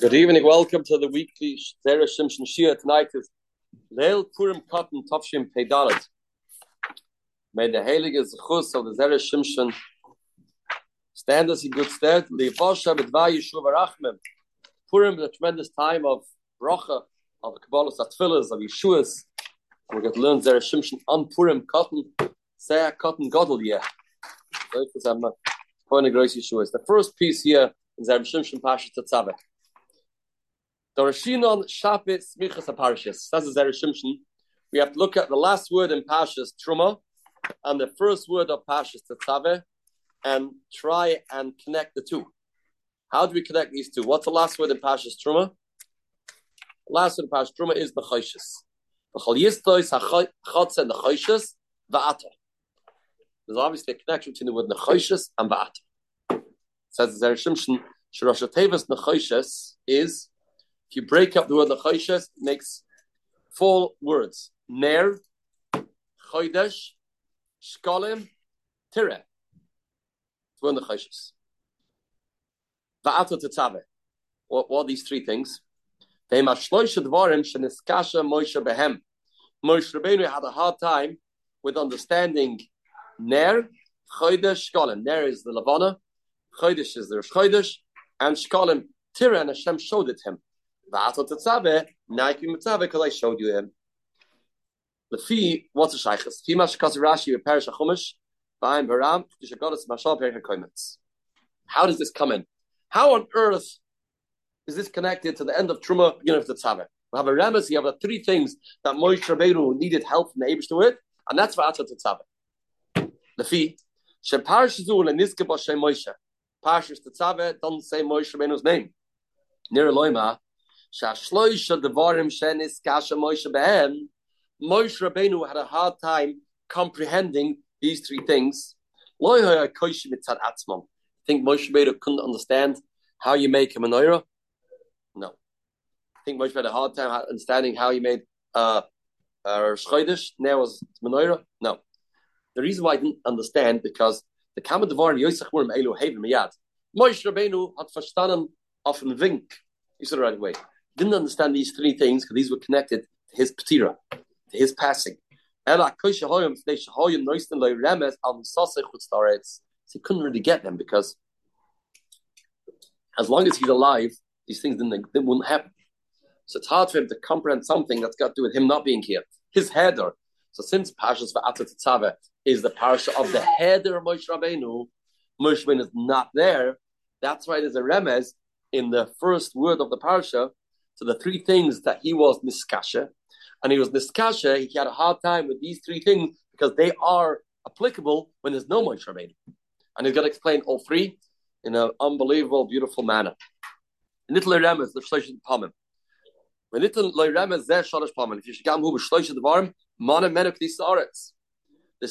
Good evening. Welcome to the weekly Zera Shimshon Shia. Tonight is Leil Purim Katan Tavshim Peidalet. May the Heilige Zechus of the Zera Shimshon stand us in good stead. Purim is a tremendous time of bracha, of Kabbalah, of Tefillas, of Yeshuas. We're going to learn Zera Shimshon on Purim Katan, Zera Katan Gadol Yeh. The first piece here is Zera Shimshon Parshat Tetzaveh. Dorashinon Shapit Smichas HaParshas. That's the Zera Shimshon. We have to look at the last word in Parshas Truma and the first word of Parshas Tetzaveh and try and connect the two. How do we connect these two? What's the last word in Parshas Truma? The last word in Parshas Truma is B'choishes. B'choishes ha'chotze N'choishes va'ata. There's obviously a connection between the word N'choishes and va'ata. Says the Zera Shimshon, Sh'rosh HaTeves N'choishes is... If you break up the word l'choishes, it makes four words: ner, chodesh, shkolim, tireh. The word l'choishes. Va'atot tetzaveh. What are these three things? They mashloished dvarim sheniskasha Moshe behem. Moshe Rabbeinu had a hard time with understanding ner, chodesh, shkolim. Ner is the lavana, chodesh is the rosh chodesh, and shkolim tireh. And Hashem showed it him. Va'atot tetzaveh, na'ik v'mitzaveh, because I showed you him. Lefi, what's a shaychus? Fi mashkas Rashi v'perish hachumash, v'ayim v'ram, v'shagodas mashal perich hakoymetz. How does this come in? How on earth is this connected to the end of Truma, beginning of Tetzaveh? We have a remez, you have the three things that Moshe Rabbeinu needed help from the Eibush to with, and that's va'atot tetzaveh. Lefi, she'parish zu le'nizke b'shem Moshe. Parshas Tetzaveh doesn't say Moshe Rabbeinu's name. Nir Eloima, Shashloisha devarim shenis kasha Moshe behem. Moshe Rabbeinu had a hard time comprehending these three things. I think Moshe Rabbeinu couldn't understand how you make a menorah. No, I think Moshe had a hard time understanding how he made Rosh Chodesh. There was menorah. No, the reason why I didn't understand because the Kama devarim Yosach Murim Elu Haven Miyad. Moshe Rabbeinu had verstanden auf den Wink. He said it right away. Didn't understand these three things because these were connected to his p'tira, to his passing. So he couldn't really get them because as long as he's alive, these things they wouldn't happen. So it's hard for him to comprehend something that's got to do with him not being here. His heder. So since Parshas Va'atot Tetzaveh is the parasha of the heder of Moshe Rabbeinu is not there. That's why there's a remez in the first word of the parsha, to the three things that he was niskasha. And he was niskasha, he had a hard time with these three things because they are applicable when there's no Moshe Rabbeinu. And he's going to explain all three in an unbelievable, beautiful manner. There's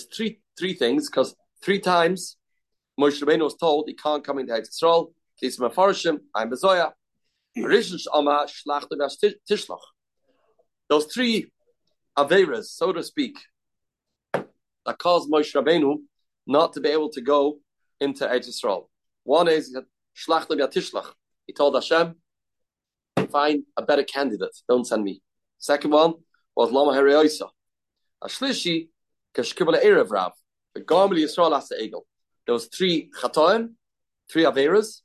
three things because three times Moshe Rabbeinu was told he can't come into Eretz Yisrael. Those three averas, so to speak, that caused Moshe Rabbeinu not to be able to go into Eretz Yisrael. One is Shlach lev Tishlach. He told Hashem, "Find a better candidate. Don't send me." Second one was Lama Heraisa. Ashlishi Keshkibul Erev Rav. The Gamli Yisrael Asa Egel. Those three chatoim, three averas.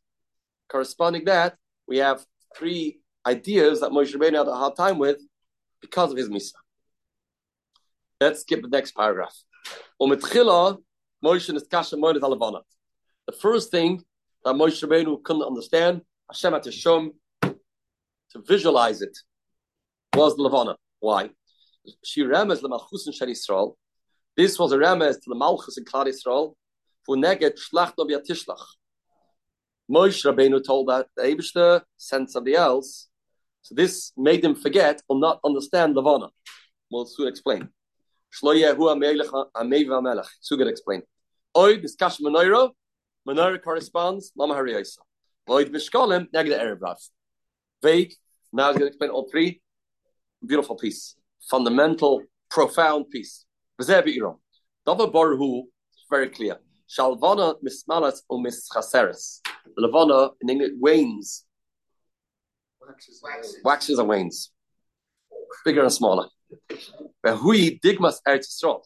Corresponding that, we have three ideas that Moshe Rabbeinu had a hard time with because of his misa. Let's skip the next paragraph. The first thing that Moshe Rabbeinu couldn't understand, Hashem had to show him to visualize it, was the Levana. Why? This was a remez to the Malchus in Klal Yisrael, for neged shlach lo v'yatishlach. Moshe Rabbeinu told that the Eibishter sent somebody else. So this made him forget or not understand Levana. We'll soon explain. Shlo Yehu Amei V'Amelech. Soon going to explain. Oid Niskash Menorah. Menorah corresponds. Lama Hariyasa. Oid Vishkolim. Neged Erev Rav. Vague. Now he's going to explain all three. Beautiful piece. Fundamental, profound piece. V'zeh B'irom. Dava Baruhu. Very clear. Shalvana Mismalas Umischaseres. Levana in English wanes. waxes and wanes, bigger and smaller. Vehui digmas Eretz Yisrael.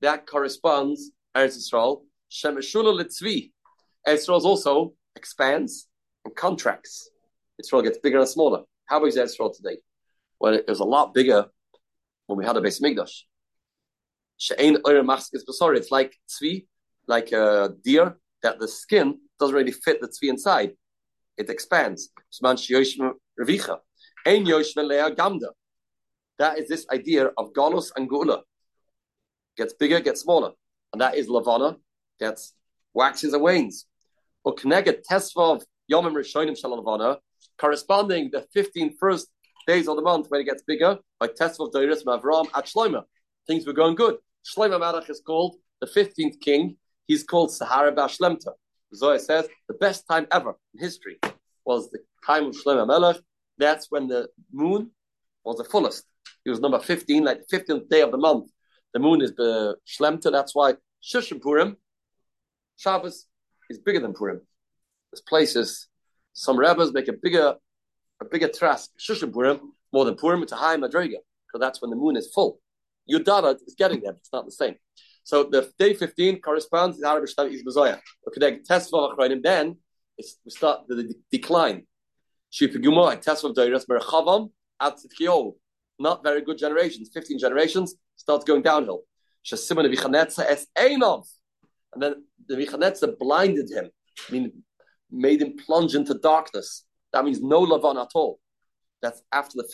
That corresponds Eretz Yisrael. Shemeshula litzvi. Eretz Yisrael also expands and contracts. Yisrael gets bigger and smaller. How big is Eretz Yisrael today? Well, it was a lot bigger when we had a Beis Mikdash. She'ein oyer maskes b'sori. It's like tzvi, like a deer, that the skin doesn't really fit the tzvi inside. It expands. That is this idea of Galus and Gula. Gets bigger, gets smaller. And that is Lavana, gets waxes and wanes. Corresponding the 15 first days of the month when it gets bigger, by Tesvav Doris Mavram at Shloima. Things were going good. Shloima Malach is called the 15th king. He's called Sahara Bashlemta. Zohar says the best time ever in history was the time of Shlomo Melech. That's when the moon was the fullest. It was number 15, like the 15th day of the month. The moon is Shlemta. That's why Shushan Purim, Shabbos, is bigger than Purim. There's places, some rabbis make a bigger trask, Shushan Purim, more than Purim. It's a high madriga, because that's when the moon is full. Yudara is getting there, but it's not the same. So the day 15 corresponds to Arab Shlam Ishmazoya. Then we start the decline. Not very good generations. 15 generations starts going downhill. And then the Vichanetza blinded him. I mean, made him plunge into darkness. That means no Lavan at all. That's after the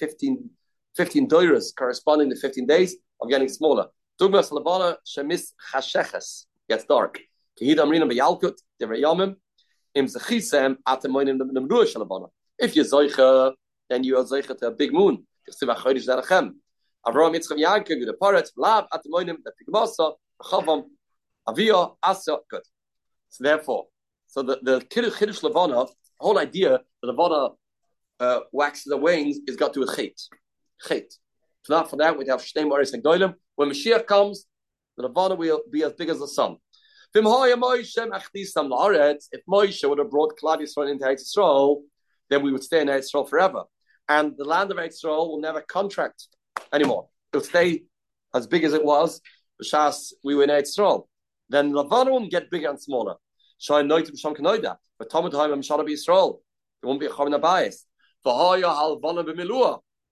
15 doiras corresponding to 15 days of getting smaller. Dugmas Labana Shemis Hasheches gets dark. If you're Zoicha, then you are Zoicha to a big moon. Avram Yitzchak Yaakov the parrot Lab at the Moinim the Pigmasa Chavam Avia Asa Good. So therefore, so the Kiddush Lavana, the whole idea that Lavana waxes and wanes is got to a Chet. For that, we have Shnei Moris and Goylem. When Mashiach comes, the Ravana will be as big as the sun. If Moshe would have brought Klal Yisrael into Eretz Yisrael, then we would stay in Eretz Yisrael forever. And the land of Eretz Yisrael will never contract anymore. It will stay as big as it was. B'shas we were in Eretz Yisrael. Then Ravana won't get bigger and smaller. But Yisrael, it won't be a Chavna bias.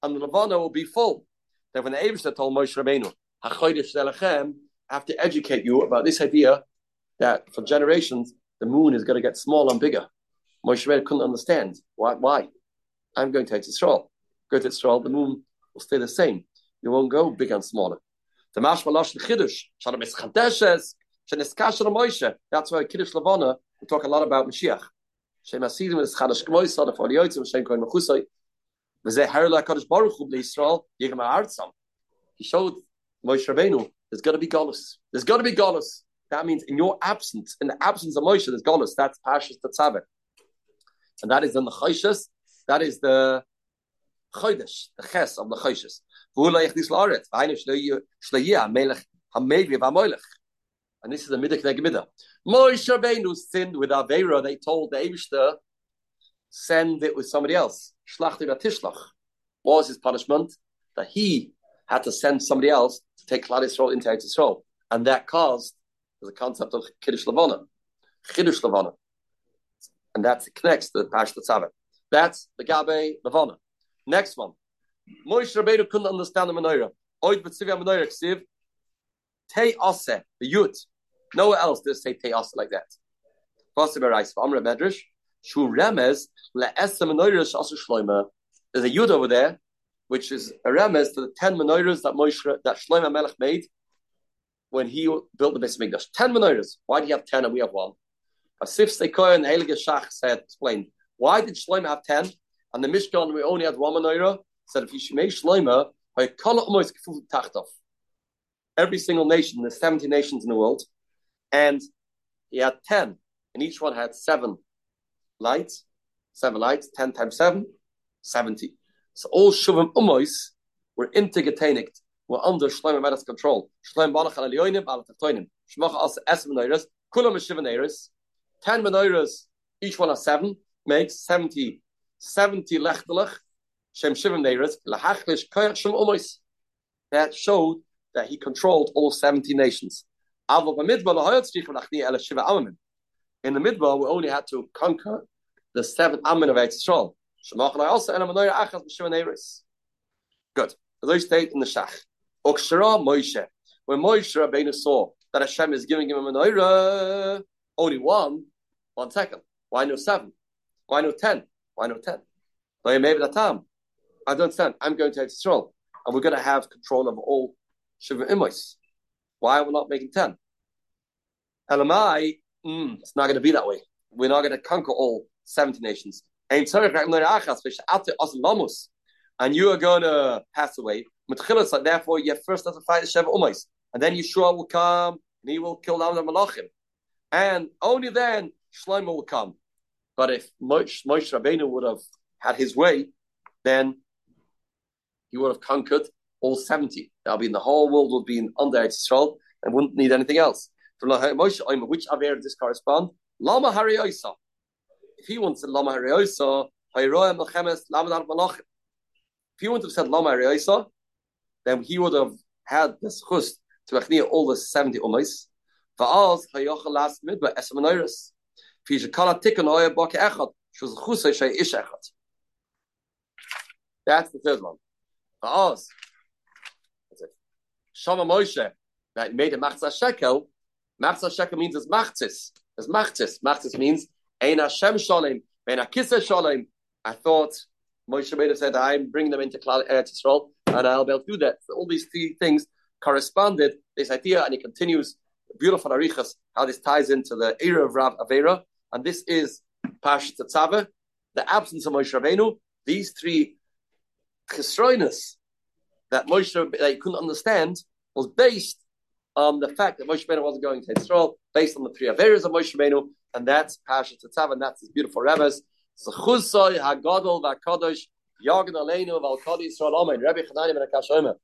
And the Ravana will be full. That when the Eivishter told Moshe Rabbeinu, "Hachodesh zelachem," I have to educate you about this idea that for generations the moon is going to get smaller and bigger. Moshe Rabbeinu couldn't understand why. I'm going to Yisrael. Go to Yisrael, the moon will stay the same. You won't go bigger and smaller. The mashma lashon chiddush shalom eschadeshes sheneskasher Moshe. That's why Kiddush Lavana we talk a lot about Mashiach. Shem asidim eschadesh k'moisad of aliyotsim shem koin mechusay. He showed Moshe Rabbeinu, there's got to be Golus. There's got to be Golus. That means in your absence, in the absence of Moshe, there's Golus. That's Parshas Tetzaveh. And that is in the Choshis. That is the Chodesh, the Ches of the Choshis. And this is the Midah Kneged Midah. Moshe Rabbeinu sinned with Aveira. They told the Eivishter, send it with somebody else. Shlach Tishlach. What was his punishment? That he had to send somebody else to take Klal Yisrael into Eretz Yisrael. And that caused the concept of Kiddush Lavana. Kiddush Lavana. And that connects to the Parashat Tetzaveh. That's the Gabe Lavana. Next one. Moshe Rabbeinu couldn't understand the Menorah. Oid B'tzivya Menorah Ksiv. Tei Aseh. The Yud. Nowhere else does say Tei Aseh like that. Pasib Ereis. Amra Medrash. Shu Remez. There's a Yud over there, which is a remez to the 10 menorahs that Shlomo Melech made when he built the Beis Mikdash. 10 menorahs. Why do you have 10 and we have one? Asif Seikoy and Heilige Shach said, explained, why did Shlomo have 10? And the Mishkan, we only had one menorah. Said, if you make Shlomo, every single nation, there's 70 nations in the world, and he had 10, and each one had 7 lights. 7 lights, 10 times 7, 70. So all Shuvim Umois were intergetanicked, were under Shlomo Melech's control. Shlomo Balach al Elyonim, al Tachtonim. Shemach as Es Menorahs, Kulam as Shiva Menorahs, 10 Menorahs, each one has 7, makes 70 70 lechtelach, shem shivim neiris, lahachlish koyach shem umois. That showed that he controlled all 70 nations. In the Midbar, we only had to conquer the 7 Amen of Eretz Yisrael. Good. As I state in the Shach, Moshe, when Moshe Rabbeinu saw that Hashem is giving him a menorah, only one second. Why no 7? Why no 10? Why no 10? I don't understand. I'm going to Eretz Yisrael, and we're going to have control of all Shiva Imois. Why are we not making 10? Elamai, it's not going to be that way. We're not going to conquer all 70 nations. And you are going to pass away. Therefore, you first have to fight the Sheva Umais. And then Yeshua will come, and he will kill down the Malachim. And only then, Shlomo will come. But if Moshe Rabbeinu would have had his way, then he would have conquered all 70. That'll be in the whole world would be under Eretz Yisrael and wouldn't need anything else. From Moshe, which aver does this correspond? Lama Hariosa. If he wants to Lama Hariosa, Hayroa Melchemes Lamadar Malachim. If he wouldn't have said Lama Hariosa, then he would have had this chust to achnir all the 70 umais. Va'az Hayocha Las Midba Esamanoiris. If he should call a tikkun hoya baki echad, shuz chusay shay ish echad. That's the third one. Va'az. Shama Moshe, that he made a machzah shekel. Machzah shekel means it's machzis. It's machzis. Machzis means, ein Hashem shalem, ein HaKiseh shalem. I thought Moshe made have said, I'm bringing them into Eretz Yisrael, and I'll be able to do that. So all these three things corresponded, this idea, and it continues, beautiful arichas, how this ties into the era of Rav Avera, and this is Parshat Tetzaveh, the absence of Moshe Rabbeinu, these three chesroinus, that he couldn't understand was based on the fact that Moshe Rabbeinu wasn't going to Israel, based on the three averas of Moshe Rabbeinu, and that's Parshat Tetzaveh, and that's his beautiful Rebbe's. Zechusoi hagadol v'akadosh, Yagin Aleinu v'alkadi Yisrael Amen. Rabbi Chanani ben Akash Omer.